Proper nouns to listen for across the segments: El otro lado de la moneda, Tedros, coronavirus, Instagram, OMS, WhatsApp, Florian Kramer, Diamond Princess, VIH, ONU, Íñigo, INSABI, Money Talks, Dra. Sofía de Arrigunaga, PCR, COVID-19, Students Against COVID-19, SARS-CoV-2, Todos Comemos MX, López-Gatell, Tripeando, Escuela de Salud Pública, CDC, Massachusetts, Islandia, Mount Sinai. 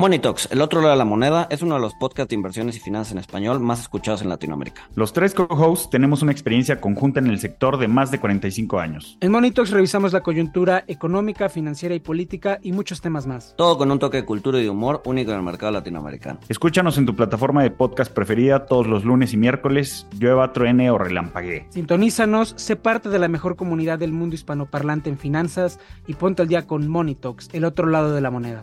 Money Talks, El otro lado de la moneda, es uno de los podcasts de inversiones y finanzas en español más escuchados en Latinoamérica. Los tres co-hosts tenemos una experiencia conjunta en el sector de más de 45 años. En Money Talks revisamos la coyuntura económica, financiera y política y muchos temas más. Todo con un toque de cultura y de humor único en el mercado latinoamericano. Escúchanos en tu plataforma de podcast preferida todos los lunes y miércoles, llueva, truene o relampaguee. Sintonízanos, sé parte de la mejor comunidad del mundo hispanoparlante en finanzas y ponte al día con Money Talks, El otro lado de la moneda.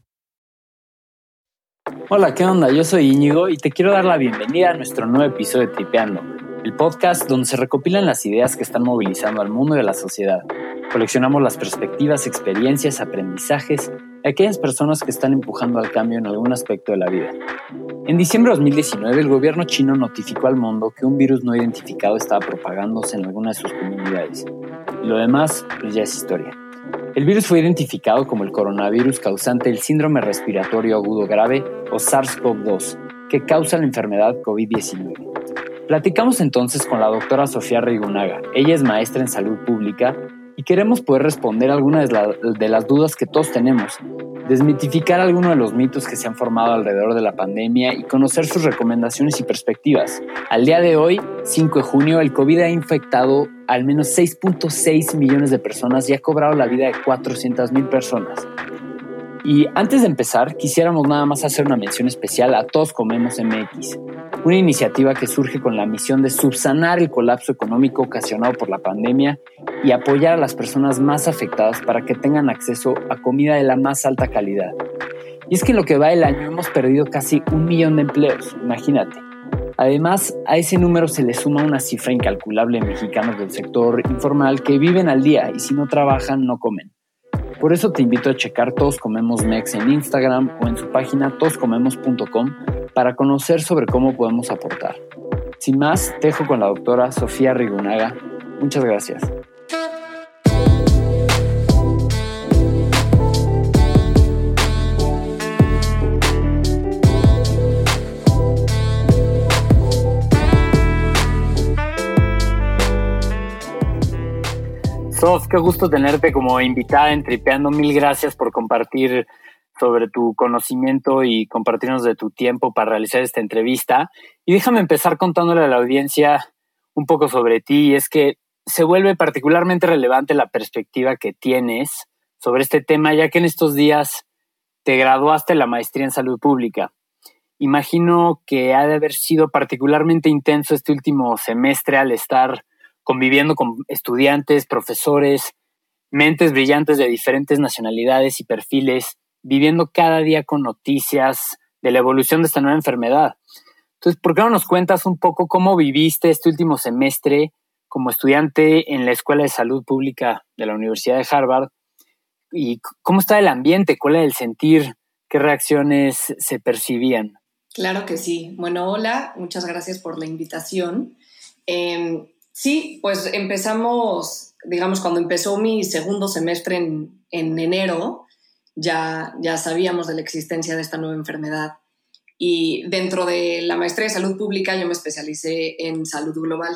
Hola, ¿qué onda? Yo soy Íñigo y te quiero dar la bienvenida a nuestro nuevo episodio de Tripeando, el podcast donde se recopilan las ideas que están movilizando al mundo y a la sociedad. Coleccionamos las perspectivas, experiencias, aprendizajes de aquellas personas que están empujando al cambio en algún aspecto de la vida. En diciembre de 2019, el gobierno chino notificó al mundo que un virus no identificado estaba propagándose en alguna de sus comunidades. Y lo demás, pues ya es historia. El virus fue identificado como el coronavirus causante del síndrome respiratorio agudo grave o SARS-CoV-2, que causa la enfermedad COVID-19. Platicamos entonces con la Dra. Sofía de Arrigunaga. Ella es maestra en salud pública y queremos poder responder algunas de las dudas que todos tenemos, desmitificar algunos de los mitos que se han formado alrededor de la pandemia y conocer sus recomendaciones y perspectivas. Al día de hoy, 5 de junio, el COVID ha infectado al menos 6.6 millones de personas y ha cobrado la vida de 400,000 personas. Y antes de empezar, quisiéramos nada más hacer una mención especial a Todos Comemos MX, una iniciativa que surge con la misión de subsanar el colapso económico ocasionado por la pandemia y apoyar a las personas más afectadas para que tengan acceso a comida de la más alta calidad. Y es que en lo que va del año hemos perdido casi 1 millón de empleos, imagínate. Además, a ese número se le suma una cifra incalculable de mexicanos del sector informal que viven al día y si no trabajan, no comen. Por eso te invito a checar Todos Comemos Mex en Instagram o en su página todoscomemos.com para conocer sobre cómo podemos aportar. Sin más, te dejo con la Dra. Sofía de Arrigunaga. Muchas gracias. Sof, qué gusto tenerte como invitada en Tripeando. Mil gracias por compartir sobre tu conocimiento y compartirnos de tu tiempo para realizar esta entrevista. Y déjame empezar contándole a la audiencia un poco sobre ti. Y es que se vuelve particularmente relevante la perspectiva que tienes sobre este tema, ya que en estos días te graduaste de la maestría en salud pública. Imagino que ha de haber sido particularmente intenso este último semestre al estar conviviendo con estudiantes, profesores, mentes brillantes de diferentes nacionalidades y perfiles, viviendo cada día con noticias de la evolución de esta nueva enfermedad. Entonces, ¿por qué no nos cuentas un poco cómo viviste este último semestre como estudiante en la Escuela de Salud Pública de la Universidad de Harvard? ¿Y cómo está el ambiente? ¿Cuál es el sentir? ¿Qué reacciones se percibían? Claro que sí. Bueno, hola, muchas gracias por la invitación. Sí, pues empezamos, digamos, cuando empezó mi segundo semestre en enero, ya sabíamos de la existencia de esta nueva enfermedad. Y dentro de la maestría de salud pública yo me especialicé en salud global.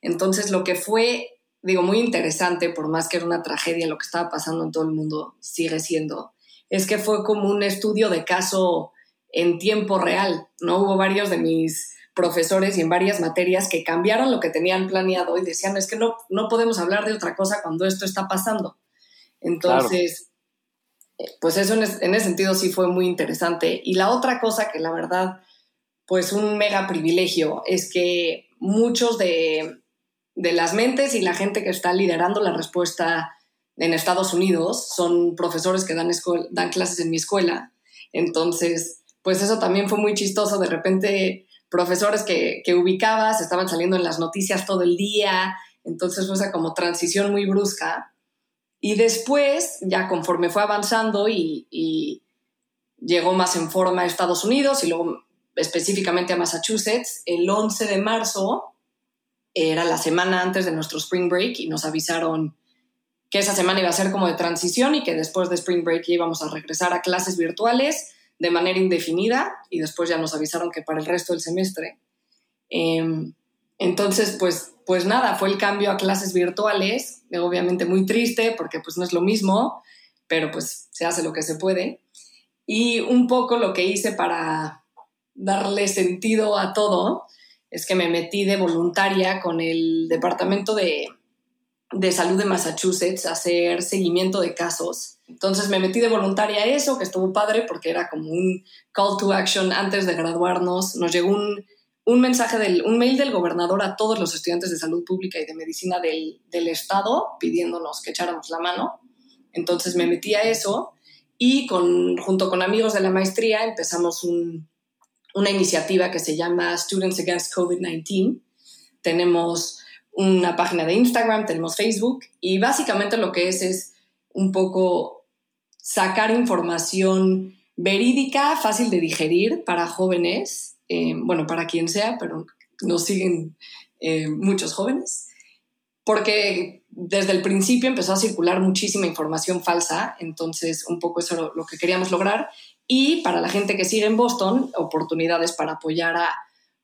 Entonces lo que fue, digo, muy interesante, por más que era una tragedia lo que estaba pasando en todo el mundo, sigue siendo, es que fue como un estudio de caso en tiempo real, ¿no? Hubo varios de mis profesores y en varias materias que cambiaron lo que tenían planeado y decían, es que no podemos hablar de otra cosa cuando esto está pasando. Entonces, claro, pues eso en ese sentido sí fue muy interesante. Y la otra cosa que la verdad, pues un mega privilegio, es que muchos de las mentes y la gente que está liderando la respuesta en Estados Unidos son profesores que dan clases en mi escuela. Entonces, pues eso también fue muy chistoso. De repente, profesores que ubicabas estaban saliendo en las noticias todo el día, entonces fue esa como transición muy brusca. Y después, ya conforme fue avanzando y llegó más en forma a Estados Unidos y luego específicamente a Massachusetts. El 11 de marzo era la semana antes de nuestro Spring Break y nos avisaron que esa semana iba a ser como de transición y que después de Spring Break ya íbamos a regresar a clases virtuales de manera indefinida y después ya nos avisaron que para el resto del semestre. Entonces, pues nada, fue el cambio a clases virtuales, obviamente muy triste porque pues no es lo mismo, pero pues se hace lo que se puede. Y un poco lo que hice para darle sentido a todo es que me metí de voluntaria con el Departamento de Salud de Massachusetts a hacer seguimiento de casos. Entonces me metí de voluntaria a eso, que estuvo padre porque era como un call to action antes de graduarnos. Nos llegó un mensaje, un mail del gobernador a todos los estudiantes de salud pública y de medicina del estado pidiéndonos que echáramos la mano. Entonces me metí a eso y junto con amigos de la maestría empezamos una iniciativa que se llama Students Against COVID-19. Tenemos una página de Instagram, tenemos Facebook y básicamente lo que es un poco sacar información verídica, fácil de digerir para jóvenes, para quien sea, pero nos siguen muchos jóvenes, porque desde el principio empezó a circular muchísima información falsa, entonces un poco eso era lo que queríamos lograr. Y para la gente que sigue en Boston, oportunidades para apoyar a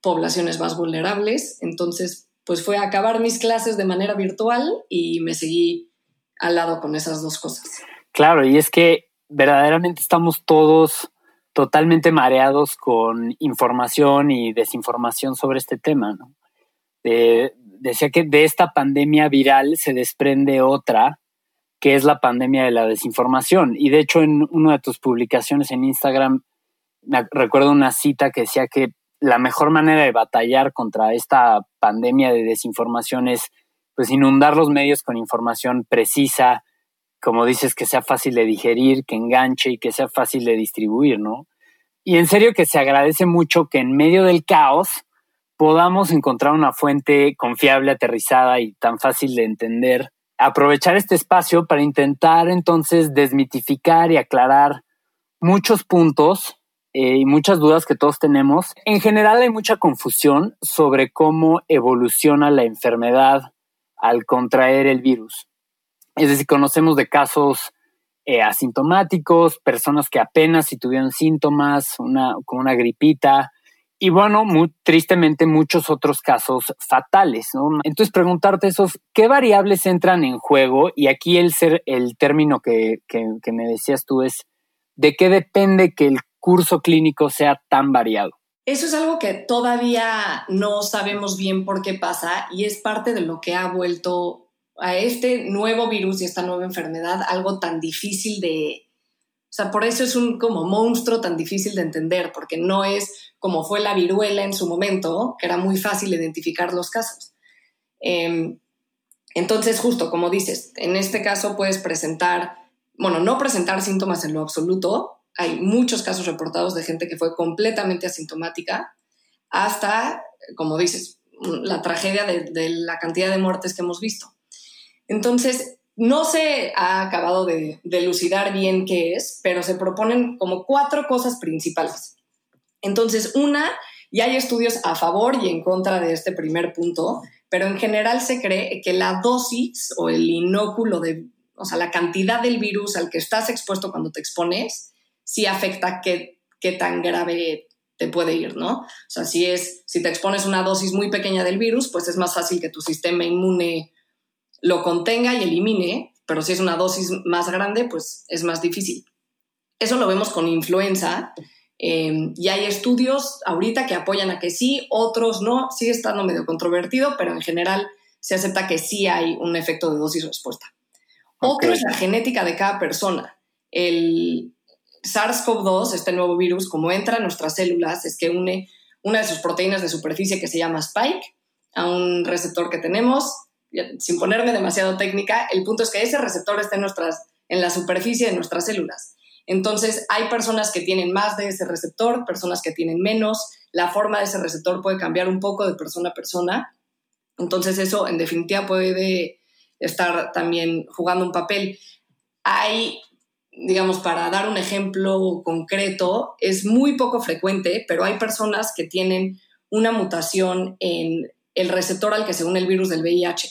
poblaciones más vulnerables. Entonces, pues fue acabar mis clases de manera virtual y me seguí al lado con esas dos cosas. Claro, y es que verdaderamente estamos todos totalmente mareados con información y desinformación sobre este tema, ¿no? Decía que de esta pandemia viral se desprende otra, que es la pandemia de la desinformación. Y de hecho, en una de tus publicaciones en Instagram, recuerdo una cita que decía que la mejor manera de batallar contra esta pandemia de desinformación es pues inundar los medios con información precisa, como dices, que sea fácil de digerir, que enganche y que sea fácil de distribuir, ¿no? Y en serio que se agradece mucho que en medio del caos podamos encontrar una fuente confiable, aterrizada y tan fácil de entender. Aprovechar este espacio para intentar entonces desmitificar y aclarar muchos puntos y muchas dudas que todos tenemos. En general hay mucha confusión sobre cómo evoluciona la enfermedad al contraer el virus. Es decir, conocemos de casos asintomáticos, personas que apenas si tuvieron síntomas, como una gripita, y bueno, tristemente muchos otros casos fatales, ¿no? Entonces preguntarte, esos ¿qué variables entran en juego? Y aquí el término que me decías tú es ¿de qué depende que el curso clínico sea tan variado? Eso es algo que todavía no sabemos bien por qué pasa y es parte de lo que ha vuelto a este nuevo virus y esta nueva enfermedad algo tan difícil de... O sea, por eso es un como monstruo tan difícil de entender, porque no es como fue la viruela en su momento, que era muy fácil identificar los casos. Entonces, justo como dices, en este caso puedes no presentar síntomas en lo absoluto. Hay muchos casos reportados de gente que fue completamente asintomática, hasta, como dices, la tragedia de la cantidad de muertes que hemos visto. Entonces, no se ha acabado de elucidar bien qué es, pero se proponen como 4 cosas principales. Entonces, y hay estudios a favor y en contra de este primer punto, pero en general se cree que la dosis o el inóculo, la cantidad del virus al que estás expuesto cuando te expones, sí afecta qué tan grave te puede ir, ¿no? O sea, si te expones una dosis muy pequeña del virus, pues es más fácil que tu sistema inmune lo contenga y elimine, pero si es una dosis más grande, pues es más difícil. Eso lo vemos con influenza, y hay estudios ahorita que apoyan a que sí, otros no, sigue estando medio controvertido, pero en general se acepta que sí hay un efecto de dosis-respuesta. Okay. Otro es la genética de cada persona. El SARS-CoV-2, este nuevo virus, como entra a nuestras células, es que une una de sus proteínas de superficie que se llama spike a un receptor que tenemos. Sin ponerme demasiado técnica, el punto es que ese receptor está en la superficie de nuestras células. Entonces, hay personas que tienen más de ese receptor, personas que tienen menos. La forma de ese receptor puede cambiar un poco de persona a persona. Entonces, eso, en definitiva, puede estar también jugando un papel. Hay digamos, para dar un ejemplo concreto, es muy poco frecuente, pero hay personas que tienen una mutación en el receptor al que se une el virus del VIH.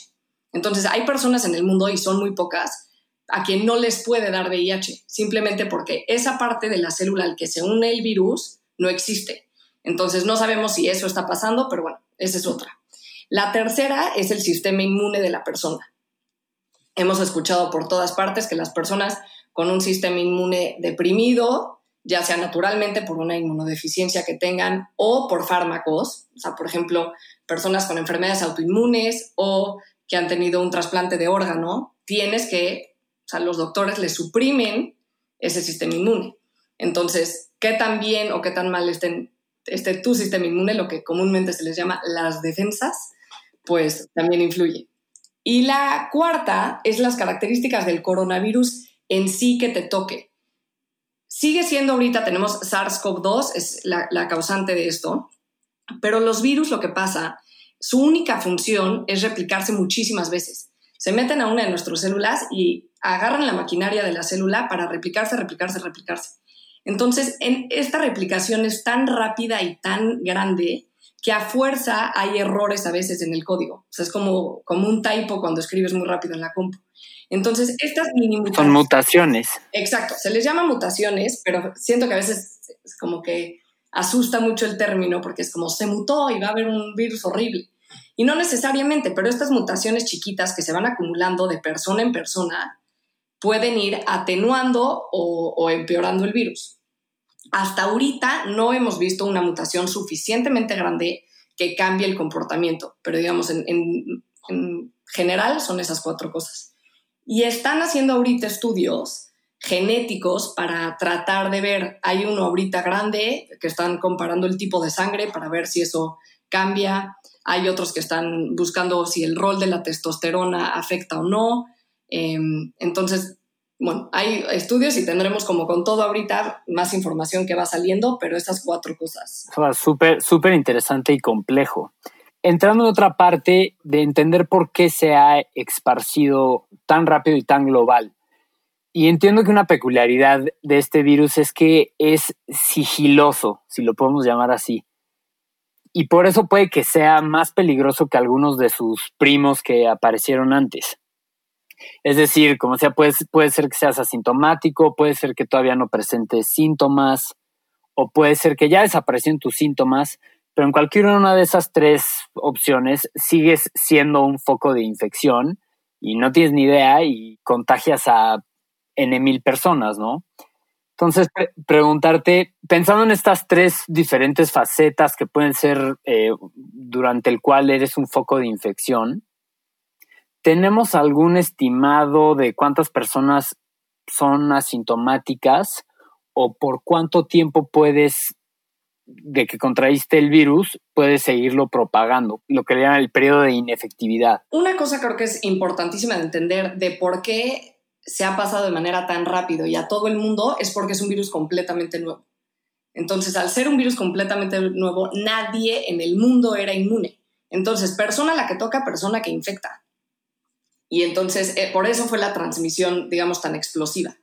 Entonces, hay personas en el mundo, y son muy pocas, a quien no les puede dar VIH, simplemente porque esa parte de la célula al que se une el virus no existe. Entonces, no sabemos si eso está pasando, pero bueno, esa es otra. La tercera es el sistema inmune de la persona. Hemos escuchado por todas partes que las personas con un sistema inmune deprimido, ya sea naturalmente por una inmunodeficiencia que tengan o por fármacos, o sea, por ejemplo, personas con enfermedades autoinmunes o que han tenido un trasplante de órgano, o sea, los doctores les suprimen ese sistema inmune. Entonces, qué tan bien o qué tan mal esté tu sistema inmune, lo que comúnmente se les llama las defensas, pues también influye. Y la cuarta es las características del coronavirus en sí que te toque. Sigue siendo ahorita, tenemos SARS-CoV-2, es la causante de esto, pero los virus, lo que pasa, su única función es replicarse muchísimas veces. Se meten a una de nuestras células y agarran la maquinaria de la célula para replicarse. Entonces, esta replicación es tan rápida y tan grande que a fuerza hay errores a veces en el código. O sea, es como un typo cuando escribes muy rápido en la compu. Entonces, estas mini mutaciones... Son mutaciones. Exacto, se les llama mutaciones, pero siento que a veces es como que asusta mucho el término porque es como se mutó y va a haber un virus horrible. Y no necesariamente, pero estas mutaciones chiquitas que se van acumulando de persona en persona pueden ir atenuando o empeorando el virus. Hasta ahorita no hemos visto una mutación suficientemente grande que cambie el comportamiento, pero digamos, en general son esas cuatro cosas. Y están haciendo ahorita estudios genéticos para tratar de ver, hay uno ahorita grande que están comparando el tipo de sangre para ver si eso cambia, hay otros que están buscando si el rol de la testosterona afecta o no, entonces... Bueno, hay estudios y tendremos como con todo ahorita más información que va saliendo, pero estas cuatro cosas. O sea, súper interesante y complejo. Entrando en otra parte de entender por qué se ha esparcido tan rápido y tan global. Y entiendo que una peculiaridad de este virus es que es sigiloso, si lo podemos llamar así. Y por eso puede que sea más peligroso que algunos de sus primos que aparecieron antes. Es decir, como sea, puede ser que seas asintomático, puede ser que todavía no presentes síntomas o puede ser que ya desaparecieron tus síntomas, pero en cualquier una de esas tres opciones sigues siendo un foco de infección y no tienes ni idea y contagias a N,000 personas, ¿no? Entonces, preguntarte, pensando en estas tres diferentes facetas que pueden ser durante el cual eres un foco de infección, ¿tenemos algún estimado de cuántas personas son asintomáticas o por cuánto tiempo puedes, de que contraíste el virus, puedes seguirlo propagando? Lo que le llaman el periodo de inefectividad. Una cosa creo que es importantísima de entender de por qué se ha pasado de manera tan rápido y a todo el mundo es porque es un virus completamente nuevo. Entonces, al ser un virus completamente nuevo, nadie en el mundo era inmune. Entonces, persona a la que toca, persona que infecta. Y entonces, por eso fue la transmisión, digamos, tan explosiva.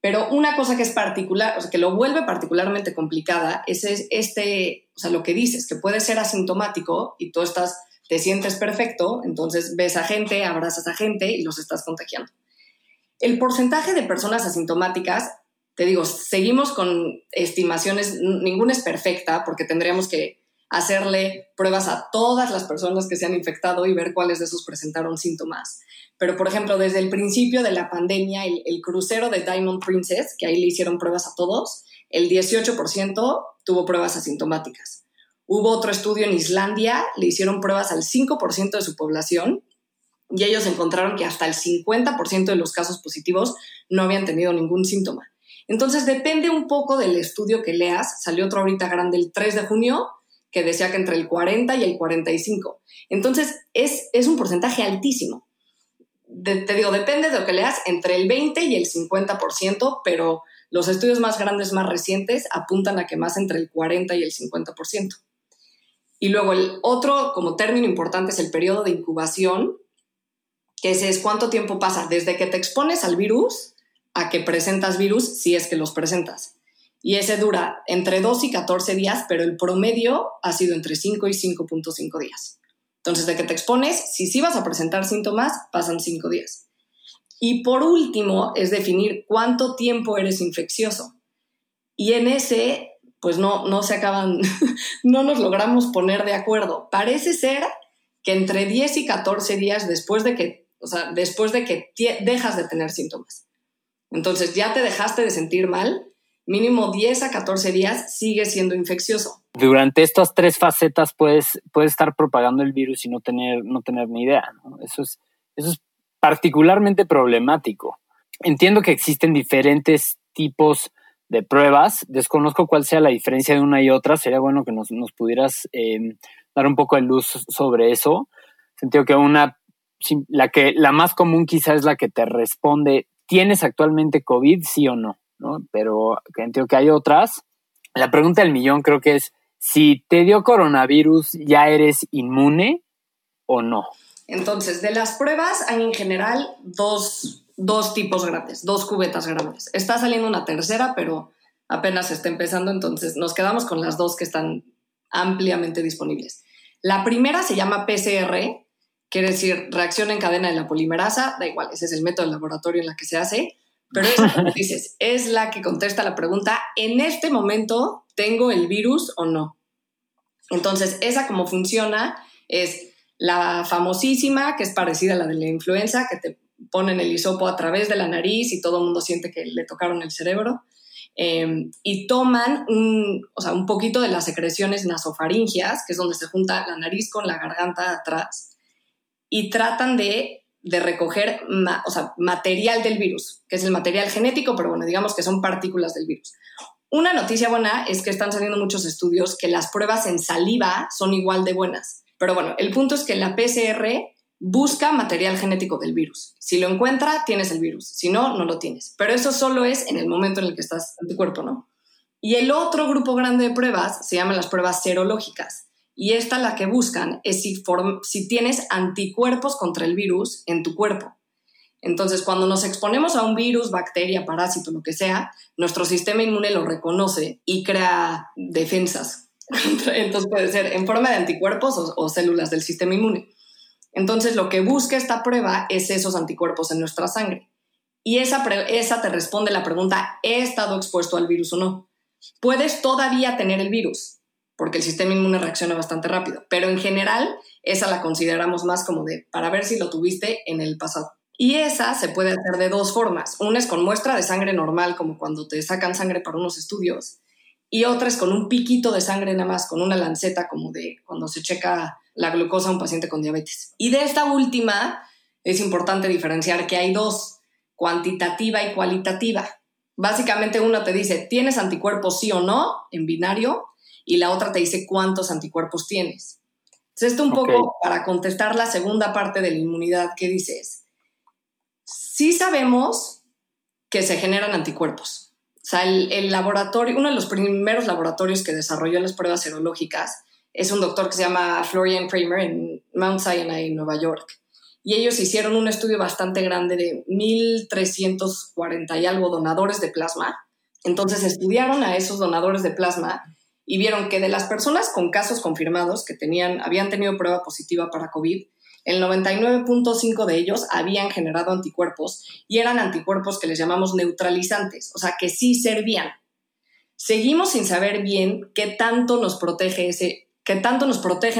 Pero una cosa que es particular, o sea, que lo vuelve particularmente complicada, o sea, lo que dices, que puede ser asintomático y tú te sientes perfecto, entonces ves a gente, abrazas a gente y los estás contagiando. El porcentaje de personas asintomáticas, te digo, seguimos con estimaciones, ninguna es perfecta porque tendríamos que hacerle pruebas a todas las personas que se han infectado y ver cuáles de esos presentaron síntomas. Pero, por ejemplo, desde el principio de la pandemia, el crucero de Diamond Princess, que ahí le hicieron pruebas a todos, el 18% tuvo pruebas asintomáticas. Hubo otro estudio en Islandia, le hicieron pruebas al 5% de su población y ellos encontraron que hasta el 50% de los casos positivos no habían tenido ningún síntoma. Entonces, depende un poco del estudio que leas. Salió otro ahorita grande el 3 de junio, que decía que entre el 40 y el 45. Entonces, es un porcentaje altísimo. Te digo, depende de lo que leas, entre el 20 y el 50%, pero los estudios más grandes, más recientes, apuntan a que más entre el 40 y el 50%. Y luego el otro, como término importante, es el periodo de incubación, que es cuánto tiempo pasa desde que te expones al virus a que presentas virus si es que los presentas. Y ese dura entre 2 y 14 días, pero el promedio ha sido entre 5 y 5.5 días. Entonces, de que te expones, si sí vas a presentar síntomas, pasan 5 días. Y por último, es definir cuánto tiempo eres infeccioso. Y en ese, pues no se acaban, no nos logramos poner de acuerdo. Parece ser que entre 10 y 14 días después de que dejas de tener síntomas. Entonces, ya te dejaste de sentir mal, mínimo 10 a 14 días sigue siendo infeccioso. Durante estas 3 facetas puedes estar propagando el virus y no tener ni idea, ¿no? Eso es particularmente problemático. Entiendo que existen diferentes tipos de pruebas. Desconozco cuál sea la diferencia de una y otra. Sería bueno que nos pudieras dar un poco de luz sobre eso. Sentido que la más común quizás es la que te responde, ¿tienes actualmente COVID, sí o no? ¿No? Pero entiendo que hay otras. La pregunta del millón creo que es, si te dio coronavirus, ¿ya eres inmune o no? Entonces, de las pruebas hay en general dos tipos grandes, 2 cubetas grandes. Está saliendo una tercera, pero apenas está empezando, entonces nos quedamos con las 2 que están ampliamente disponibles. La primera se llama PCR, quiere decir reacción en cadena de la polimerasa, da igual, ese es el método de laboratorio en la que se hace. Pero es, como dices, es la que contesta la pregunta, ¿en este momento tengo el virus o no? Entonces, esa como funciona es la famosísima, que es parecida a la de la influenza, que te ponen el hisopo a través de la nariz y todo el mundo siente que le tocaron el cerebro. Y toman un poquito de las secreciones nasofaringias, que es donde se junta la nariz con la garganta atrás, y tratan de recoger material del virus, que es el material genético, pero bueno, digamos que son partículas del virus. Una noticia buena es que están saliendo muchos estudios que las pruebas en saliva son igual de buenas. Pero bueno, el punto es que la PCR busca material genético del virus. Si lo encuentra, tienes el virus. Si no, no lo tienes. Pero eso solo es en el momento en el que estás en tu cuerpo, ¿no? Y el otro grupo grande de pruebas se llaman las pruebas serológicas. Y esta la que buscan es si tienes anticuerpos contra el virus en tu cuerpo. Entonces, cuando nos exponemos a un virus, bacteria, parásito, lo que sea, nuestro sistema inmune lo reconoce y crea defensas. Entonces, puede ser en forma de anticuerpos o células del sistema inmune. Entonces, lo que busca esta prueba es esos anticuerpos en nuestra sangre. Y esa te responde la pregunta, ¿he estado expuesto al virus o no? Puedes todavía tener el virus, porque el sistema inmune reacciona bastante rápido. Pero en general, esa la consideramos más como para ver si lo tuviste en el pasado. Y esa se puede hacer de 2 formas. Una es con muestra de sangre normal, como cuando te sacan sangre para unos estudios. Y otra es con un piquito de sangre nada más, con una lanceta, como de cuando se checa la glucosa a un paciente con diabetes. Y de esta última es importante diferenciar que hay 2, cuantitativa y cualitativa. Básicamente una te dice, ¿tienes anticuerpos sí o no? En binario. Y la otra te dice cuántos anticuerpos tienes. Entonces, esto un poco para contestar la segunda parte de la inmunidad que dices. Sí sabemos que se generan anticuerpos. O sea, el laboratorio, uno de los primeros laboratorios que desarrolló las pruebas serológicas es un doctor que se llama Florian Kramer en Mount Sinai, en Nueva York. Y ellos hicieron un estudio bastante grande de 1,340 y algo donadores de plasma. Entonces, estudiaron a esos donadores de plasma y vieron que de las personas con casos confirmados que habían tenido prueba positiva para COVID, el 99.5% de ellos habían generado anticuerpos y eran anticuerpos que les llamamos neutralizantes, o sea, que sí servían. Seguimos sin saber bien qué tanto nos protegen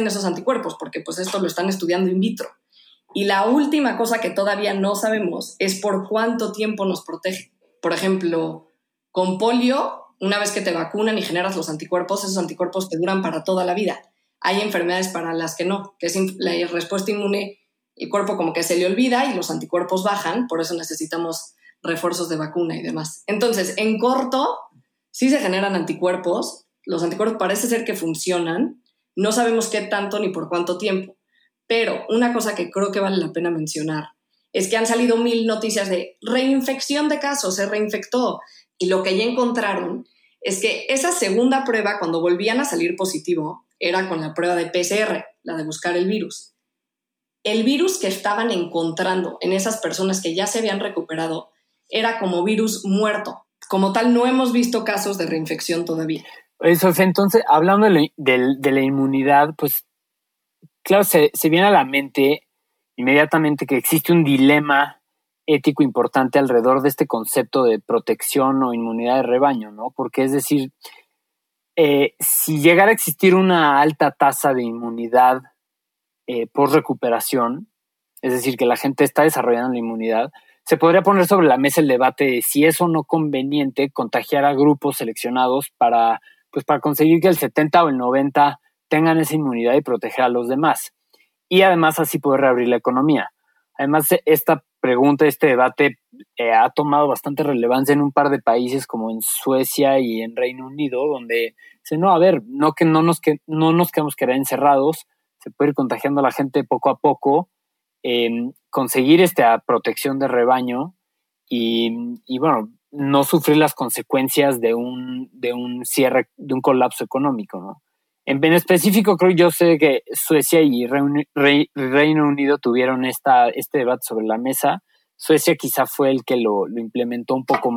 esos anticuerpos, porque pues esto lo están estudiando in vitro. Y la última cosa que todavía no sabemos es por cuánto tiempo nos protegen. Por ejemplo, con polio, una vez que te vacunan y generas los anticuerpos, esos anticuerpos te duran para toda la vida. Hay enfermedades para las que no, que es la respuesta inmune, el cuerpo como que se le olvida y los anticuerpos bajan, por eso necesitamos refuerzos de vacuna y demás. Entonces, en corto, sí se generan anticuerpos, los anticuerpos parece ser que funcionan, no sabemos qué tanto ni por cuánto tiempo, pero una cosa que creo que vale la pena mencionar es que han salido 1000 noticias de reinfección de casos, se reinfectó, y lo que ya encontraron es que esa segunda prueba, cuando volvían a salir positivo, era con la prueba de PCR, la de buscar el virus. El virus que estaban encontrando en esas personas que ya se habían recuperado era como virus muerto. Como tal, no hemos visto casos de reinfección todavía. Eso es, entonces, hablando de la inmunidad, pues, claro, se viene a la mente inmediatamente que existe un dilema ético importante alrededor de este concepto de protección o inmunidad de rebaño, ¿no? Porque es decir, si llegara a existir una alta tasa de inmunidad por recuperación, es decir, que la gente está desarrollando la inmunidad, se podría poner sobre la mesa el debate de si es o no conveniente contagiar a grupos seleccionados para conseguir que el 70 o el 90 tengan esa inmunidad y proteger a los demás. Y además así poder reabrir la economía. Además, esta pregunta, este debate ha tomado bastante relevancia en un par de países como en Suecia y en Reino Unido, donde dice, no, a ver, no nos queremos quedar encerrados, se puede ir contagiando a la gente poco a poco, conseguir esta protección de rebaño y bueno, no sufrir las consecuencias de un cierre, de un colapso económico, ¿no? En específico, creo yo sé que Suecia y Reino Unido tuvieron este debate sobre la mesa. Suecia quizá fue el que lo implementó un poco,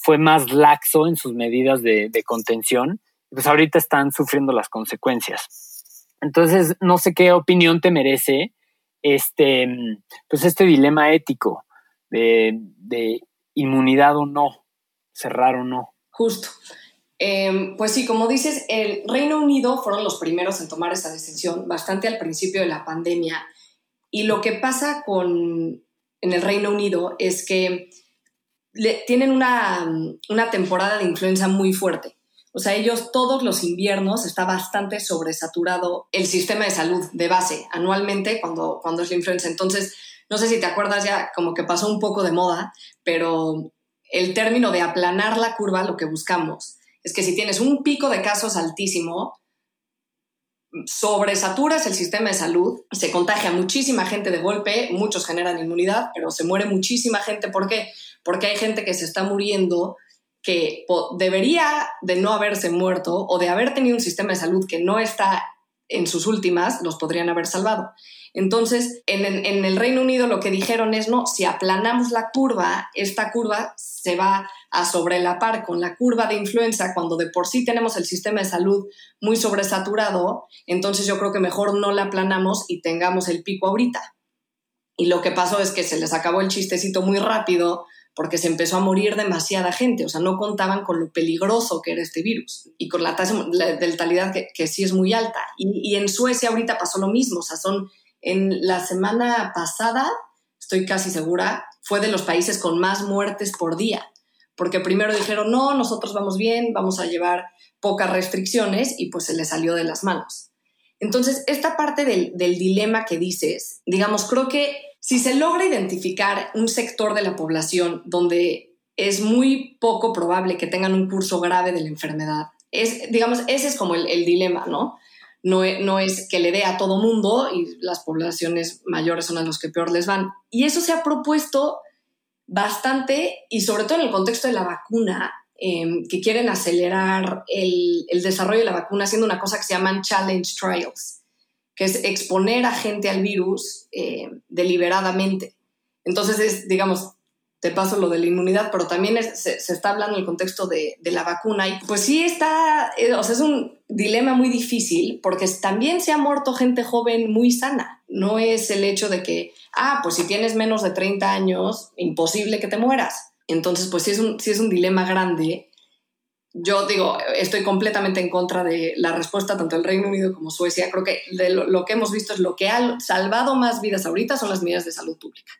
fue más laxo en sus medidas de contención. Pues ahorita están sufriendo las consecuencias. Entonces, no sé qué opinión te merece este dilema ético de inmunidad o no, cerrar o no. Justo. Pues sí, como dices, el Reino Unido fueron los primeros en tomar esta decisión bastante al principio de la pandemia, y lo que pasa en el Reino Unido es que tienen una temporada de influenza muy fuerte. O sea, ellos todos los inviernos está bastante sobresaturado el sistema de salud de base anualmente cuando es la influenza. Entonces, no sé si te acuerdas, ya como que pasó un poco de moda, pero el término de aplanar la curva, lo que buscamos es que si tienes un pico de casos altísimo, sobresaturas el sistema de salud, se contagia muchísima gente de golpe, muchos generan inmunidad, pero se muere muchísima gente. ¿Por qué? Porque hay gente que se está muriendo que debería de no haberse muerto, o de haber tenido un sistema de salud que no está en sus últimas, los podrían haber salvado. Entonces, en el Reino Unido lo que dijeron es, no, si aplanamos la curva, esta curva se va a sobrelapar con la curva de influenza, cuando de por sí tenemos el sistema de salud muy sobresaturado, entonces yo creo que mejor no la aplanamos y tengamos el pico ahorita. Y lo que pasó es que se les acabó el chistecito muy rápido, porque se empezó a morir demasiada gente. O sea, no contaban con lo peligroso que era este virus y con la tasa de letalidad que sí es muy alta. Y en Suecia ahorita pasó lo mismo. O sea, en la semana pasada, estoy casi segura, fue de los países con más muertes por día, porque primero dijeron, no, nosotros vamos bien, vamos a llevar pocas restricciones, y pues se les salió de las manos. Entonces, esta parte del dilema que dices, digamos, creo que si se logra identificar un sector de la población donde es muy poco probable que tengan un curso grave de la enfermedad, digamos, ese es como el dilema, ¿no? No es que le dé a todo mundo, y las poblaciones mayores son a los que peor les van. Y eso se ha propuesto bastante, y sobre todo en el contexto de la vacuna, que quieren acelerar el desarrollo de la vacuna haciendo una cosa que se llaman challenge trials, que es exponer a gente al virus deliberadamente. Entonces, digamos, te paso lo de la inmunidad, pero también se está hablando en el contexto de la vacuna. Y pues sí está, o sea, es un dilema muy difícil, porque también se ha muerto gente joven muy sana. No es el hecho de que, pues si tienes menos de 30 años, imposible que te mueras. Entonces, pues sí es un dilema grande. Yo digo, estoy completamente en contra de la respuesta tanto del Reino Unido como Suecia. Creo que de lo que hemos visto es lo que ha salvado más vidas ahorita son las medidas de salud pública.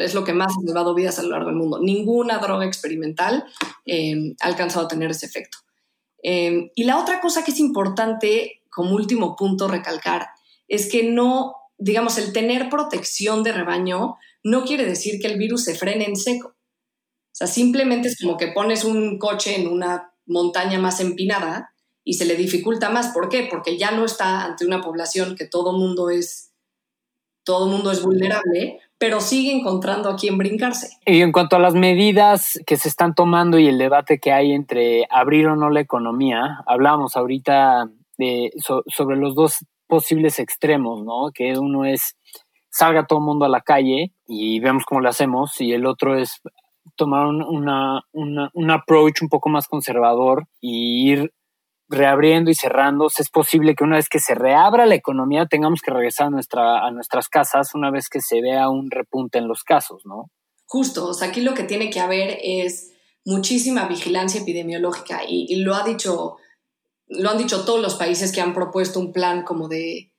Es lo que más ha salvado vidas a lo largo del mundo. Ninguna droga experimental ha alcanzado a tener ese efecto. Y la otra cosa que es importante, como último punto, recalcar, es que no, digamos, el tener protección de rebaño no quiere decir que el virus se frene en seco. O sea, simplemente es como que pones un coche en una montaña más empinada y se le dificulta más. ¿Por qué? Porque ya no está ante una población que todo mundo es vulnerable, pero sigue encontrando a quién brincarse. Y en cuanto a las medidas que se están tomando y el debate que hay entre abrir o no la economía, hablábamos ahorita sobre los dos posibles extremos, ¿no? Que uno es salga todo el mundo a la calle y vemos cómo lo hacemos, y el otro es tomar un approach un poco más conservador y ir reabriendo y cerrando. Es posible que una vez que se reabra la economía tengamos que regresar a nuestras casas una vez que se vea un repunte en los casos, ¿no? Justo, o sea, aquí lo que tiene que haber es muchísima vigilancia epidemiológica y lo han dicho todos los países que han propuesto un plan como de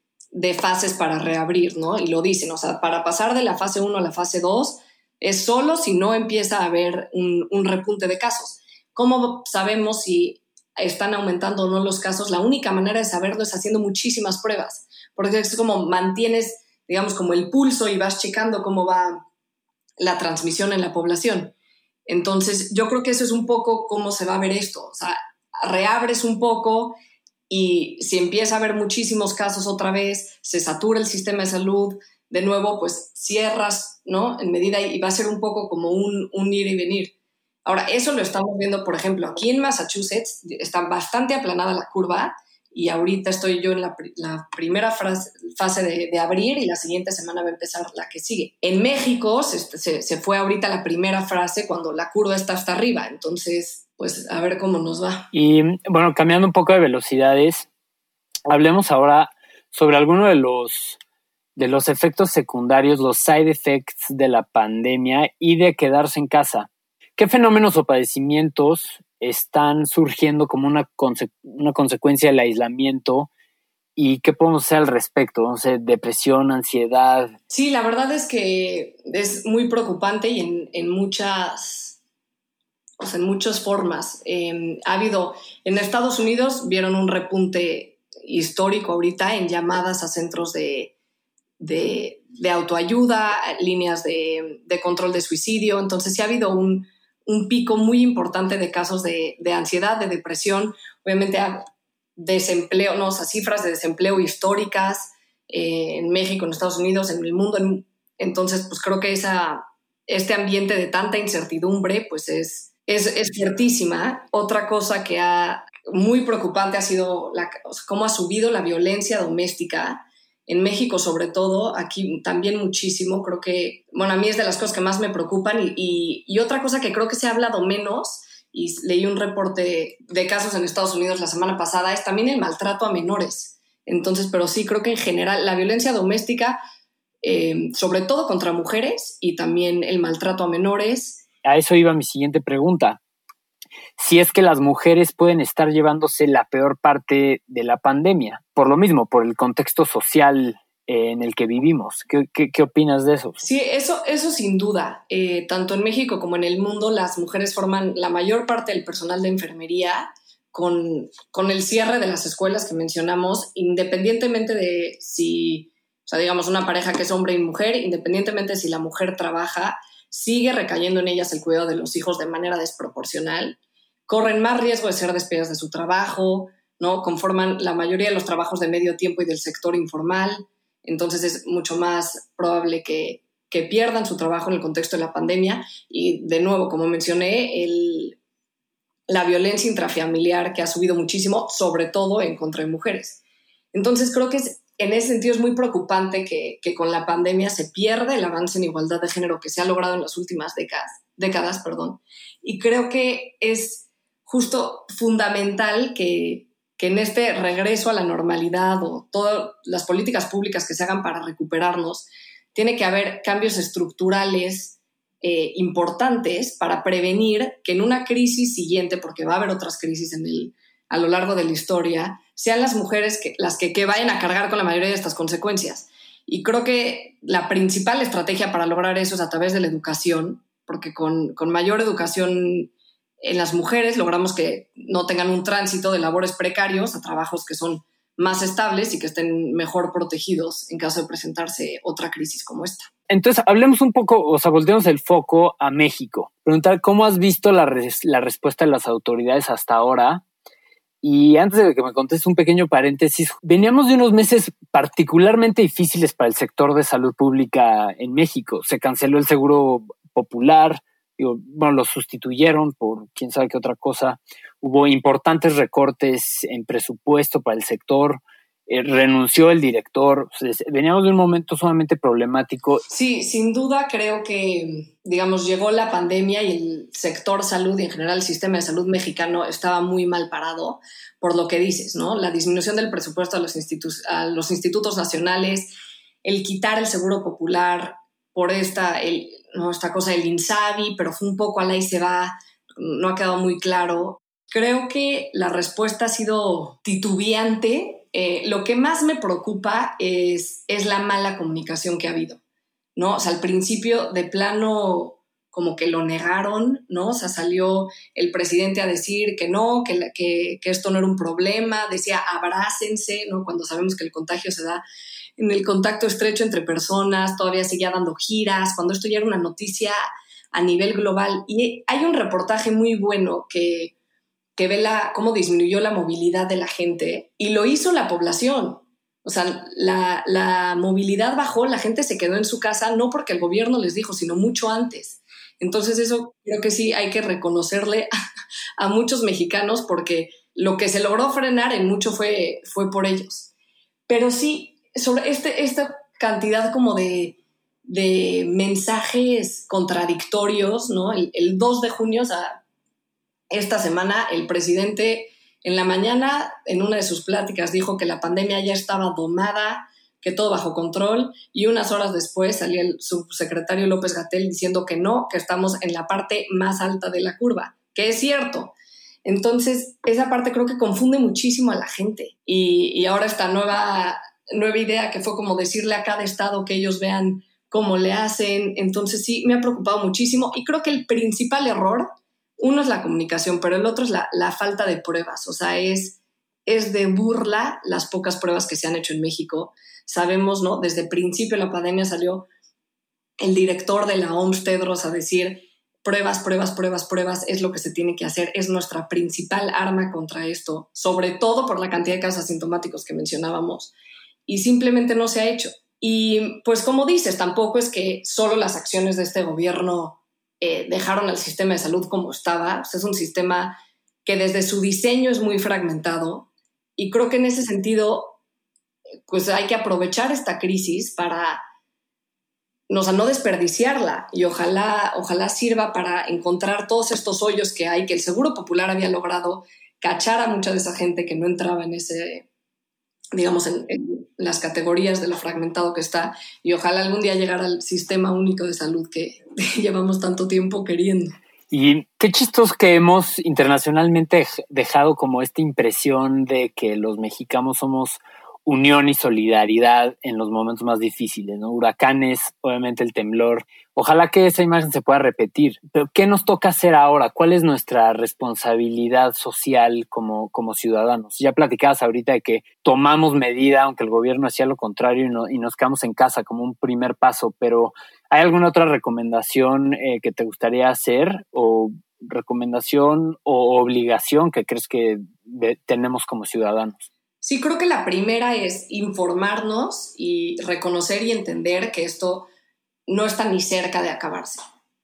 fases para reabrir, ¿no? Y lo dicen, o sea, para pasar de la fase 1 a la fase 2 es solo si no empieza a haber un repunte de casos. ¿Cómo sabemos si están aumentando o no los casos? La única manera de saberlo es haciendo muchísimas pruebas, porque es como mantienes, digamos, como el pulso y vas checando cómo va la transmisión en la población. Entonces, yo creo que eso es un poco cómo se va a ver esto. O sea, reabres un poco y si empieza a haber muchísimos casos otra vez, se satura el sistema de salud, de nuevo, pues cierras, ¿no? En medida, y va a ser un poco como un ir y venir. Ahora, eso lo estamos viendo, por ejemplo, aquí en Massachusetts está bastante aplanada la curva y ahorita estoy yo en la primera fase de abrir y la siguiente semana va a empezar la que sigue. En México se fue ahorita la primera fase cuando la curva está hasta arriba, entonces pues a ver cómo nos va. Y bueno, cambiando un poco de velocidades, hablemos ahora sobre alguno de los efectos secundarios, los side effects de la pandemia y de quedarse en casa. ¿Qué fenómenos o padecimientos están surgiendo como una consecuencia del aislamiento y qué podemos hacer al respecto? No sé, depresión, ansiedad. Sí, la verdad es que es muy preocupante y en muchas formas. Ha habido, en Estados Unidos vieron un repunte histórico ahorita en llamadas a centros de autoayuda, líneas de control de suicidio. Entonces sí ha habido un pico muy importante de casos de ansiedad, de depresión, obviamente desempleo, no, o sea, cifras de desempleo históricas en México, en Estados Unidos, en el mundo. Entonces, pues creo que este ambiente de tanta incertidumbre pues es ciertísima. Otra cosa que muy preocupante ha sido cómo ha subido la violencia doméstica en México, sobre todo, aquí también muchísimo. Creo que, bueno, a mí es de las cosas que más me preocupan y otra cosa que creo que se ha hablado menos, y leí un reporte de casos en Estados Unidos la semana pasada, es también el maltrato a menores. Entonces, pero sí, creo que en general la violencia doméstica, sobre todo contra mujeres, y también el maltrato a menores. A eso iba mi siguiente pregunta. Si es que las mujeres pueden estar llevándose la peor parte de la pandemia, por lo mismo, por el contexto social en el que vivimos. ¿Qué opinas de eso? Sí, eso sin duda. Tanto en México como en el mundo, las mujeres forman la mayor parte del personal de enfermería con el cierre de las escuelas que mencionamos, independientemente de si, o sea, digamos, una pareja que es hombre y mujer, independientemente de si la mujer trabaja, sigue recayendo en ellas el cuidado de los hijos de manera desproporcional. Corren más riesgo de ser despedidas de su trabajo, ¿no? Conforman la mayoría de los trabajos de medio tiempo y del sector informal. Entonces es mucho más probable que pierdan su trabajo en el contexto de la pandemia. Y de nuevo, como mencioné, la violencia intrafamiliar que ha subido muchísimo, sobre todo en contra de mujeres. Entonces creo que en ese sentido es muy preocupante que con la pandemia se pierde el avance en igualdad de género que se ha logrado en las últimas décadas. Y creo que es justo fundamental que en este regreso a la normalidad o todas las políticas públicas que se hagan para recuperarnos, tiene que haber cambios estructurales importantes para prevenir que en una crisis siguiente, porque va a haber otras crisis a lo largo de la historia, sean las mujeres las que vayan a cargar con la mayoría de estas consecuencias. Y creo que la principal estrategia para lograr eso es a través de la educación, porque con mayor educación en las mujeres logramos que no tengan un tránsito de labores precarios a trabajos que son más estables y que estén mejor protegidos en caso de presentarse otra crisis como esta. Entonces, hablemos un poco, o sea, volteemos el foco a México. Preguntar cómo has visto la respuesta de las autoridades hasta ahora. Y antes de que me contestes, un pequeño paréntesis. Veníamos de unos meses particularmente difíciles para el sector de salud pública en México. Se canceló el seguro popular, bueno, los sustituyeron por quién sabe qué otra cosa. Hubo importantes recortes en presupuesto para el sector. renunció el director. Veníamos de un momento sumamente problemático. Sí, sin duda creo que, digamos, llegó la pandemia y el sector salud y en general el sistema de salud mexicano estaba muy mal parado por lo que dices, ¿no? La disminución del presupuesto a los institutos nacionales, el quitar el seguro popular por esta cosa del INSABI, pero fue un poco al ahí se va, no ha quedado muy claro. Creo que la respuesta ha sido titubeante. Lo que más me preocupa es la mala comunicación que ha habido, ¿no? O sea, al principio de plano como que lo negaron, ¿no? O sea, salió el presidente a decir que no, que esto no era un problema, decía abrácense, ¿no? Cuando sabemos que el contagio se da en el contacto estrecho entre personas, todavía seguía dando giras, cuando esto ya era una noticia a nivel global. Y hay un reportaje muy bueno que ve cómo disminuyó la movilidad de la gente, y lo hizo la población. O sea, la movilidad bajó, la gente se quedó en su casa, no porque el gobierno les dijo, sino mucho antes. Entonces eso creo que sí hay que reconocerle a muchos mexicanos, porque lo que se logró frenar en mucho fue por ellos. Pero sí, sobre esta cantidad como de mensajes contradictorios, ¿no? El 2 de junio, o sea, esta semana el presidente en la mañana en una de sus pláticas dijo que la pandemia ya estaba domada, que todo bajo control, y unas horas después salía el subsecretario López-Gatell diciendo que no, que estamos en la parte más alta de la curva, que es cierto. Entonces esa parte creo que confunde muchísimo a la gente, y ahora esta nueva idea que fue como decirle a cada estado que ellos vean cómo le hacen. Entonces sí, me ha preocupado muchísimo, y creo que el principal error, uno es la comunicación, pero el otro es la falta de pruebas. O sea, es de burla las pocas pruebas que se han hecho en México. Sabemos, ¿no? Desde el principio de la pandemia salió el director de la OMS, Tedros, a decir pruebas, es lo que se tiene que hacer, es nuestra principal arma contra esto, sobre todo por la cantidad de casos asintomáticos que mencionábamos. Y simplemente no se ha hecho. Y pues como dices, tampoco es que solo las acciones de este gobierno dejaron al sistema de salud como estaba. O sea, es un sistema que desde su diseño es muy fragmentado, y creo que en ese sentido pues hay que aprovechar esta crisis para no desperdiciarla, y ojalá sirva para encontrar todos estos hoyos que hay, que el Seguro Popular había logrado cachar a mucha de esa gente que no entraba en ese, digamos, en las categorías de lo fragmentado que está, y ojalá algún día llegar al sistema único de salud que llevamos tanto tiempo queriendo. Y qué chistoso que hemos internacionalmente dejado como esta impresión de que los mexicanos somos unión y solidaridad en los momentos más difíciles, ¿no? Huracanes, obviamente el temblor. Ojalá que esa imagen se pueda repetir. Pero ¿qué nos toca hacer ahora? ¿Cuál es nuestra responsabilidad social como ciudadanos? Ya platicabas ahorita de que tomamos medida, aunque el gobierno hacía lo contrario, y nos quedamos en casa como un primer paso, pero ¿hay alguna otra recomendación que te gustaría hacer, o recomendación o obligación que crees que tenemos como ciudadanos? Sí, creo que la primera es informarnos y reconocer y entender que esto no está ni cerca de acabarse,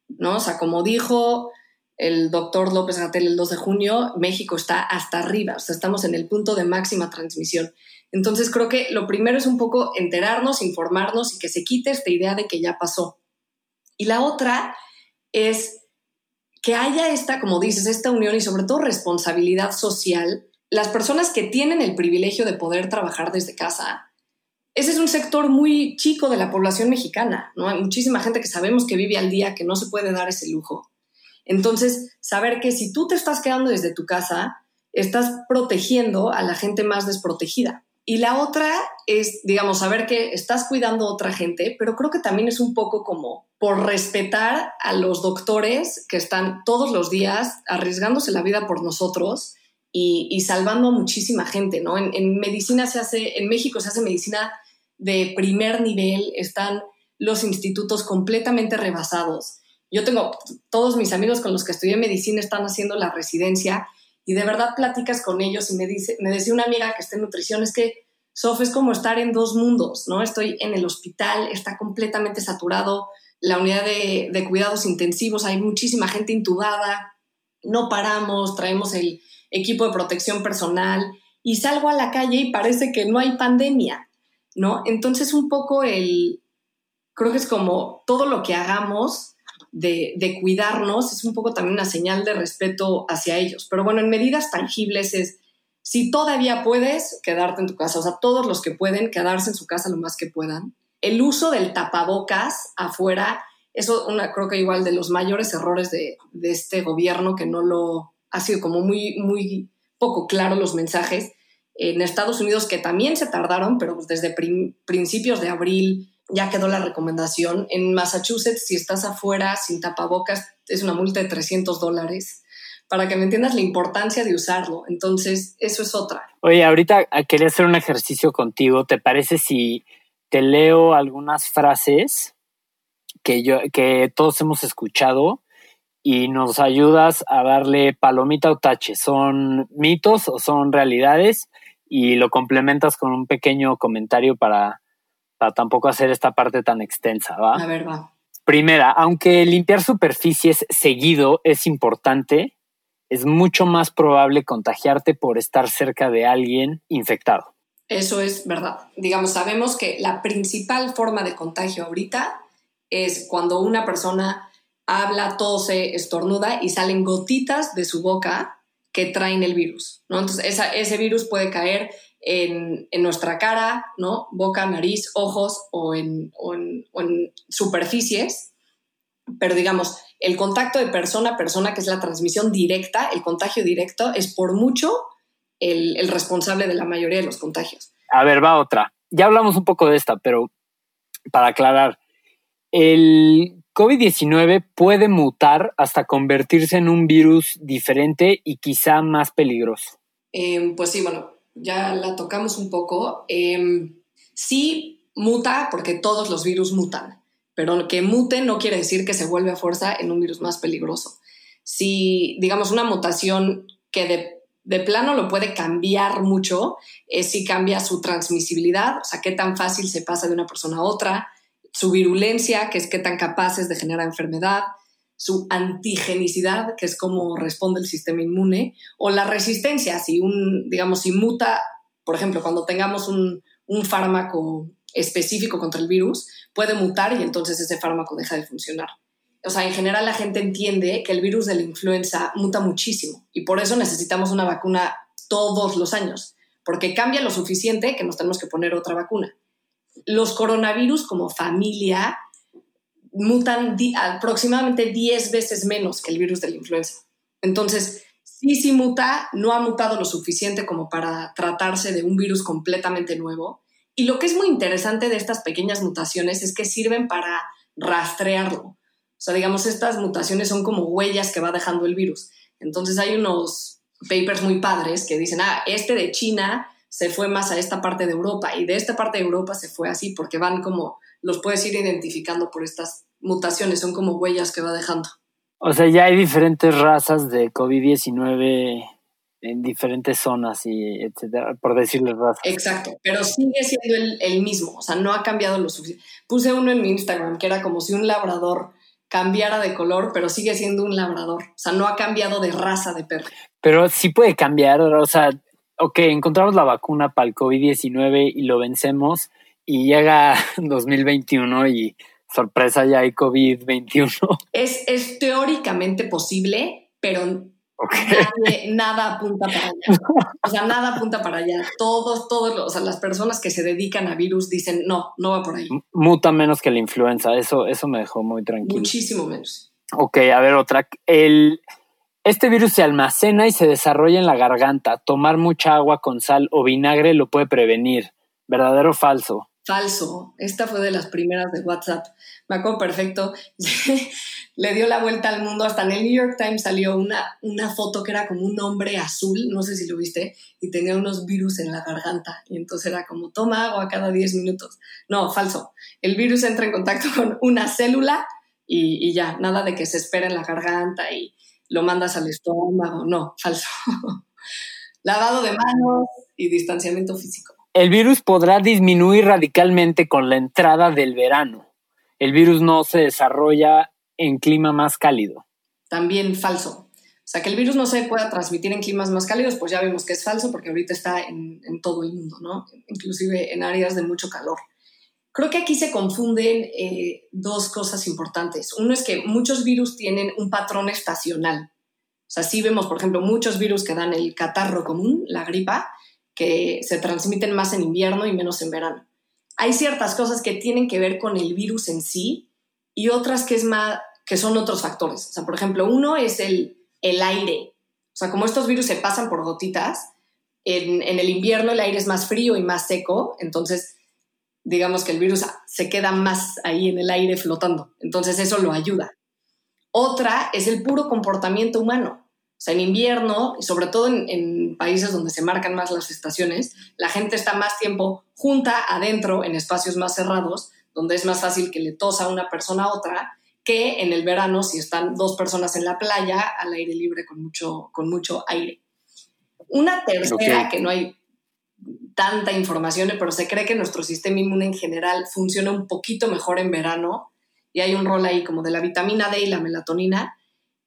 ¿no? O sea, como dijo el doctor López-Gatell el 2 de junio, México está hasta arriba, o sea, estamos en el punto de máxima transmisión. Entonces creo que lo primero es un poco enterarnos, informarnos, y que se quite esta idea de que ya pasó. Y la otra es que haya esta, como dices, esta unión y sobre todo responsabilidad social. Las personas que tienen el privilegio de poder trabajar desde casa, ese es un sector muy chico de la población mexicana, ¿no? Hay muchísima gente que sabemos que vive al día, que no se puede dar ese lujo. Entonces, saber que si tú te estás quedando desde tu casa, estás protegiendo a la gente más desprotegida. Y la otra es, digamos, saber que estás cuidando a otra gente, pero creo que también es un poco como por respetar a los doctores que están todos los días arriesgándose la vida por nosotros, y salvando a muchísima gente, ¿no? En medicina en México se hace medicina de primer nivel, están los institutos completamente rebasados. Yo tengo todos mis amigos con los que estudié medicina, están haciendo la residencia, y de verdad platicas con ellos, y me decía una amiga que está en nutrición, es que, Sof, es como estar en dos mundos, ¿no? Estoy en el hospital, está completamente saturado, la unidad de cuidados intensivos, hay muchísima gente intubada, no paramos, traemos el equipo de protección personal, y salgo a la calle y parece que no hay pandemia, ¿no? Entonces un poco creo que es como todo lo que hagamos de cuidarnos es un poco también una señal de respeto hacia ellos. Pero bueno, en medidas tangibles es, si todavía puedes, quedarte en tu casa. O sea, todos los que pueden, quedarse en su casa lo más que puedan. El uso del tapabocas afuera, eso creo que igual de los mayores errores de este gobierno, que no lo ha sido como muy, muy poco claro los mensajes. En Estados Unidos, que también se tardaron, pero pues desde principios de abril ya quedó la recomendación. En Massachusetts, si estás afuera sin tapabocas, es una multa de $300, para que me entiendas la importancia de usarlo. Entonces, eso es otra. Oye, ahorita quería hacer un ejercicio contigo. ¿Te parece si te leo algunas frases que todos hemos escuchado y nos ayudas a darle palomita o tache? ¿Son mitos o son realidades? Y lo complementas con un pequeño comentario para tampoco hacer esta parte tan extensa, ¿va? A ver, va. Primera, aunque limpiar superficies seguido es importante, es mucho más probable contagiarte por estar cerca de alguien infectado. Eso es verdad. Digamos, sabemos que la principal forma de contagio ahorita es cuando una persona habla, tose, estornuda y salen gotitas de su boca que traen el virus, ¿no? Entonces, ese virus puede caer en nuestra cara, ¿no? Boca, nariz, ojos o en superficies. Pero digamos, el contacto de persona a persona, que es la transmisión directa, el contagio directo, es por mucho el responsable de la mayoría de los contagios. A ver, va otra. Ya hablamos un poco de esta, pero para aclarar, el COVID-19 puede mutar hasta convertirse en un virus diferente y quizá más peligroso. Pues sí, bueno, ya la tocamos un poco. Sí muta, porque todos los virus mutan, pero que mute no quiere decir que se vuelve a fuerza en un virus más peligroso. Si, digamos, una mutación que de plano lo puede cambiar mucho, si cambia su transmisibilidad, o sea, qué tan fácil se pasa de una persona a otra, su virulencia, que es qué tan capaces de generar enfermedad, su antigenicidad, que es cómo responde el sistema inmune, o la resistencia, si muta, por ejemplo, cuando tengamos un fármaco específico contra el virus, puede mutar y entonces ese fármaco deja de funcionar. O sea, en general la gente entiende que el virus de la influenza muta muchísimo y por eso necesitamos una vacuna todos los años, porque cambia lo suficiente que nos tenemos que poner otra vacuna. Los coronavirus como familia mutan aproximadamente 10 veces menos que el virus de la influenza. Entonces, sí muta, no ha mutado lo suficiente como para tratarse de un virus completamente nuevo. Y lo que es muy interesante de estas pequeñas mutaciones es que sirven para rastrearlo. O sea, digamos, estas mutaciones son como huellas que va dejando el virus. Entonces, hay unos papers muy padres que dicen, este de China se fue más a esta parte de Europa y de esta parte de Europa se fue así, porque van como, los puedes ir identificando por estas mutaciones, son como huellas que va dejando. O sea, ya hay diferentes razas de COVID-19 en diferentes zonas y etcétera, por decirles razas. Exacto, pero sigue siendo el mismo, o sea, no ha cambiado lo suficiente. Puse uno en mi Instagram que era como si un labrador cambiara de color, pero sigue siendo un labrador, o sea, no ha cambiado de raza de perro. Pero sí puede cambiar, o sea, ok, encontramos la vacuna para el COVID-19 y lo vencemos y llega 2021 y sorpresa, ya hay COVID-21. Es teóricamente posible, pero okay. Nada apunta para allá. O sea, nada apunta para allá. Todos, o sea, las personas que se dedican a virus dicen, no va por ahí. Muta menos que la influenza. Eso me dejó muy tranquilo. Muchísimo menos. Ok, a ver otra. Este virus se almacena y se desarrolla en la garganta. Tomar mucha agua con sal o vinagre lo puede prevenir. ¿Verdadero o falso? Falso. Esta fue de las primeras de WhatsApp. Me acuerdo perfecto. Le dio la vuelta al mundo. Hasta en el New York Times salió una foto que era como un hombre azul, no sé si lo viste, y tenía unos virus en la garganta. Y entonces era como, toma agua cada 10 minutos. No, falso. El virus entra en contacto con una célula y ya. Nada de que se espera en la garganta y lo mandas al estómago. No, falso. Lavado de manos y distanciamiento físico. El virus podrá disminuir radicalmente con la entrada del verano. El virus no se desarrolla en clima más cálido. También falso. O sea, que el virus no se pueda transmitir en climas más cálidos, pues ya vimos que es falso porque ahorita está en todo el mundo, ¿no? Inclusive en áreas de mucho calor. Creo que aquí se confunden dos cosas importantes. Uno es que muchos virus tienen un patrón estacional. O sea, sí vemos, por ejemplo, muchos virus que dan el catarro común, la gripa, que se transmiten más en invierno y menos en verano. Hay ciertas cosas que tienen que ver con el virus en sí y otras que, es más, que son otros factores. O sea, por ejemplo, uno es el aire. O sea, como estos virus se pasan por gotitas, en el invierno el aire es más frío y más seco, entonces digamos que el virus se queda más ahí en el aire flotando. Entonces eso lo ayuda. Otra es el puro comportamiento humano. O sea, en invierno, y sobre todo en países donde se marcan más las estaciones, la gente está más tiempo junta adentro en espacios más cerrados, donde es más fácil que le tosa una persona a otra, que en el verano si están dos personas en la playa al aire libre con mucho aire. Una tercera, okay, que no hay tanta información, pero se cree que nuestro sistema inmune en general funciona un poquito mejor en verano y hay un rol ahí como de la vitamina D y la melatonina.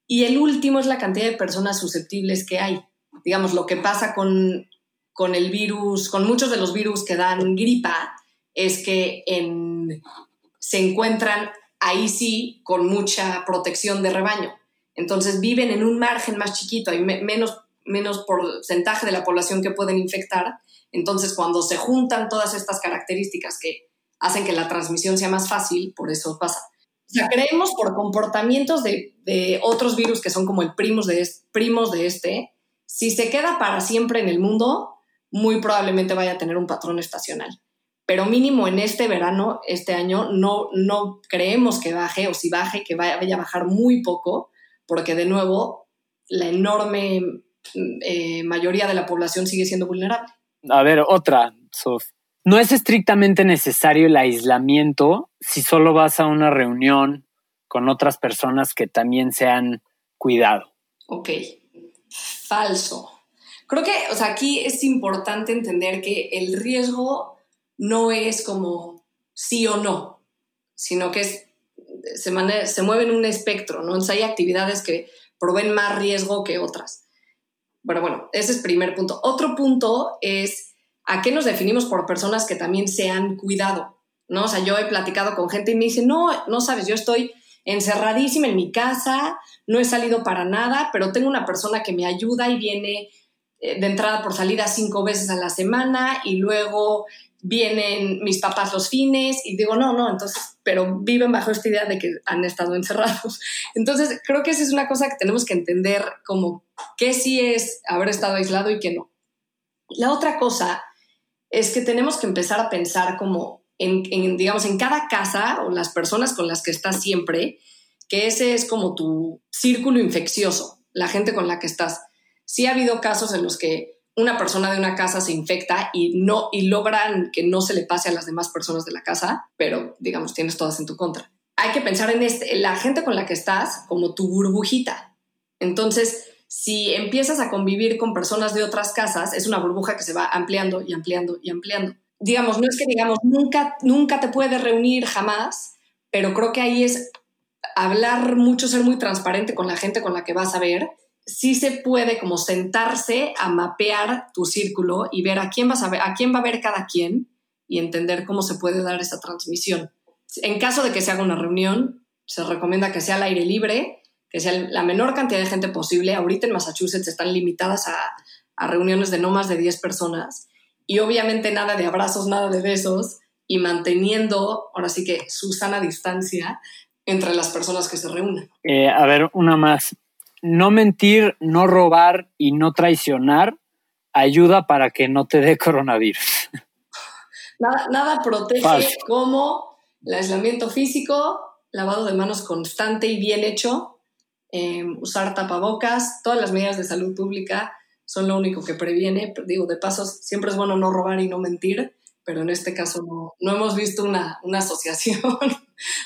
Y el último es la cantidad de personas susceptibles que hay. Digamos, lo que pasa con el virus, con muchos de los virus que dan gripa, es que se encuentran ahí sí con mucha protección de rebaño. Entonces viven en un margen más chiquito, hay menos porcentaje de la población que pueden infectar. Entonces, cuando se juntan todas estas características que hacen que la transmisión sea más fácil, por eso pasa. O sea, creemos por comportamientos de otros virus que son como el primos de este. Si se queda para siempre en el mundo, muy probablemente vaya a tener un patrón estacional. Pero mínimo en este verano, este año, no creemos que baje, o si baje, que vaya a bajar muy poco, porque de nuevo la enorme mayoría de la población sigue siendo vulnerable. A ver, otra, Sof. No es estrictamente necesario el aislamiento si solo vas a una reunión con otras personas que también se han cuidado. Ok, falso. Creo que, o sea, aquí es importante entender que el riesgo no es como sí o no, sino que se mueve en un espectro, ¿no? Entonces hay actividades que proveen más riesgo que otras. Pero bueno, ese es el primer punto. Otro punto es ¿a qué nos definimos por personas que también se han cuidado? ¿No? O sea, yo he platicado con gente y me dicen, no sabes, yo estoy encerradísima en mi casa, no he salido para nada, pero tengo una persona que me ayuda y viene de entrada por salida 5 veces a la semana y luego vienen mis papás los fines y digo, no, entonces, pero viven bajo esta idea de que han estado encerrados. Entonces, creo que esa es una cosa que tenemos que entender como qué sí es haber estado aislado y qué no. La otra cosa es que tenemos que empezar a pensar como digamos, en cada casa o las personas con las que estás siempre, que ese es como tu círculo infeccioso, la gente con la que estás. Sí ha habido casos en los que una persona de una casa se infecta y logran que no se le pase a las demás personas de la casa, pero, digamos, tienes todas en tu contra. Hay que pensar en la gente con la que estás como tu burbujita. Entonces, si empiezas a convivir con personas de otras casas, es una burbuja que se va ampliando y ampliando y ampliando. Digamos, no es que digamos, nunca te puedes reunir jamás, pero creo que ahí es hablar mucho, ser muy transparente con la gente con la que vas a ver. Sí se puede como sentarse a mapear tu círculo y ver a quién va a ver cada quien y entender cómo se puede dar esa transmisión. En caso de que se haga una reunión, se recomienda que sea al aire libre, que sea la menor cantidad de gente posible. Ahorita en Massachusetts están limitadas a reuniones de no más de 10 personas y obviamente nada de abrazos, nada de besos y manteniendo, ahora sí que, su sana distancia entre las personas que se reúnen. A ver, una más. No mentir, no robar y no traicionar ayuda para que no te dé coronavirus. Nada protege Falso. Como el aislamiento físico, lavado de manos constante y bien hecho, usar tapabocas, todas las medidas de salud pública son lo único que previene. Digo, de pasos, siempre es bueno no robar y no mentir, pero en este caso no hemos visto una asociación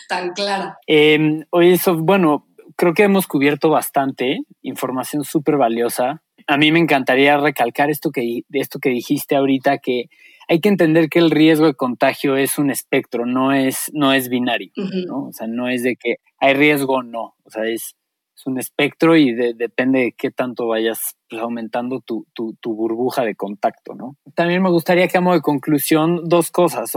tan clara. Oye, eso, bueno, creo que hemos cubierto bastante, información súper valiosa. A mí me encantaría recalcar esto que dijiste ahorita, que hay que entender que el riesgo de contagio es un espectro, no es binario, uh-huh. ¿no? O sea, no es de que hay riesgo o no, o sea, es es un espectro y depende de qué tanto vayas pues, aumentando tu burbuja de contacto, ¿no? También me gustaría que, a modo de conclusión, dos cosas.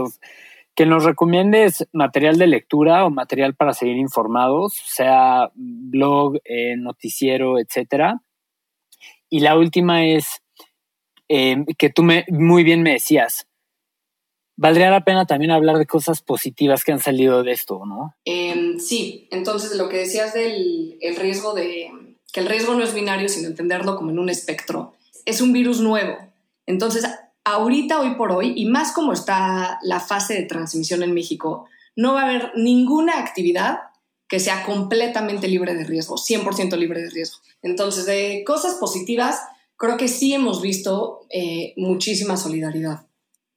Que nos recomiendes material de lectura o material para seguir informados, sea blog, noticiero, etcétera. Y la última es que tú muy bien me decías, valdría la pena también hablar de cosas positivas que han salido de esto, ¿no? Sí, entonces lo que decías del riesgo de... que el riesgo no es binario, sino entenderlo como en un espectro. Es un virus nuevo. Entonces, ahorita, hoy por hoy, y más como está la fase de transmisión en México, no va a haber ninguna actividad que sea completamente libre de riesgo, 100% libre de riesgo. Entonces, de cosas positivas, creo que sí hemos visto muchísima solidaridad,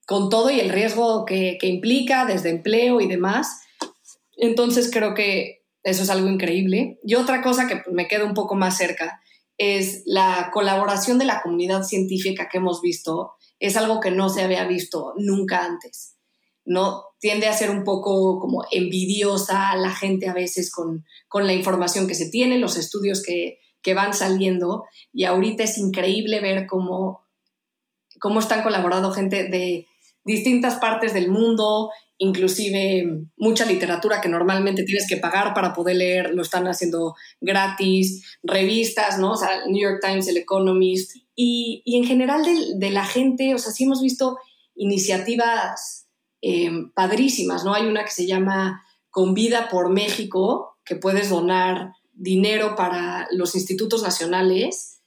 con todo y el riesgo que implica desde empleo y demás. Entonces creo que eso es algo increíble. Y otra cosa que me queda un poco más cerca es la colaboración de la comunidad científica que hemos visto. Es algo que no se había visto nunca antes, ¿no? Tiende a ser un poco como envidiosa a la gente a veces con la información que se tiene, los estudios que van saliendo, y ahorita es increíble ver cómo están colaborando gente de distintas partes del mundo, inclusive mucha literatura que normalmente tienes que pagar para poder leer, lo están haciendo gratis, revistas, ¿no? O sea, New York Times, El Economist, y en general de la gente, o sea, sí hemos visto iniciativas padrísimas, ¿no? Hay una que se llama Con Vida por México, que puedes donar dinero para los institutos nacionales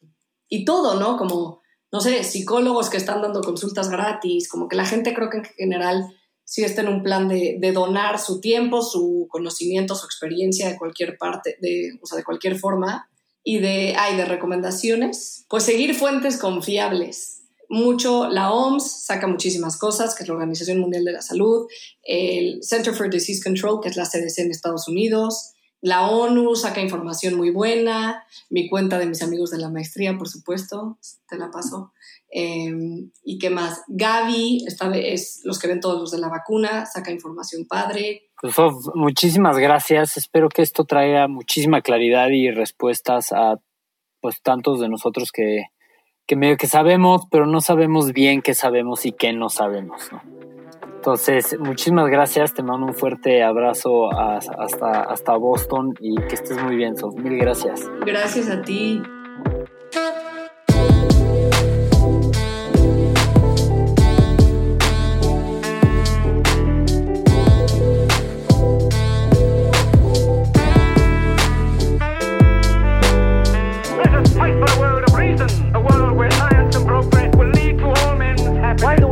y todo, ¿no? Como, no sé, psicólogos que están dando consultas gratis, como que la gente creo que en general sí está en un plan de donar su tiempo, su conocimiento, su experiencia de cualquier parte, de cualquier forma. Y de recomendaciones, pues seguir fuentes confiables. Mucho, la OMS saca muchísimas cosas, que es la Organización Mundial de la Salud, el Center for Disease Control, que es la CDC en Estados Unidos, la ONU saca información muy buena, mi cuenta de mis amigos de la maestría, por supuesto, te la paso. ¿Y qué más? Gaby, esta vez los que ven todos los de la vacuna, saca información padre. Pues, Sof, muchísimas gracias. Espero que esto traiga muchísima claridad y respuestas a pues tantos de nosotros que medio que sabemos, pero no sabemos bien qué sabemos y qué no sabemos, ¿no? Entonces, muchísimas gracias. Te mando un fuerte abrazo hasta Boston y que estés muy bien, Sof. Mil gracias. Gracias a ti.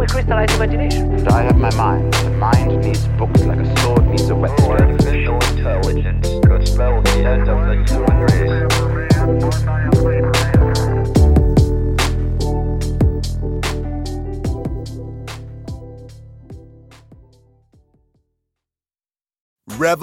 Crystallized imagination. I have my mind. The mind needs books like a sword needs a weapon. Artificial intelligence could spell the end of the human race. Rev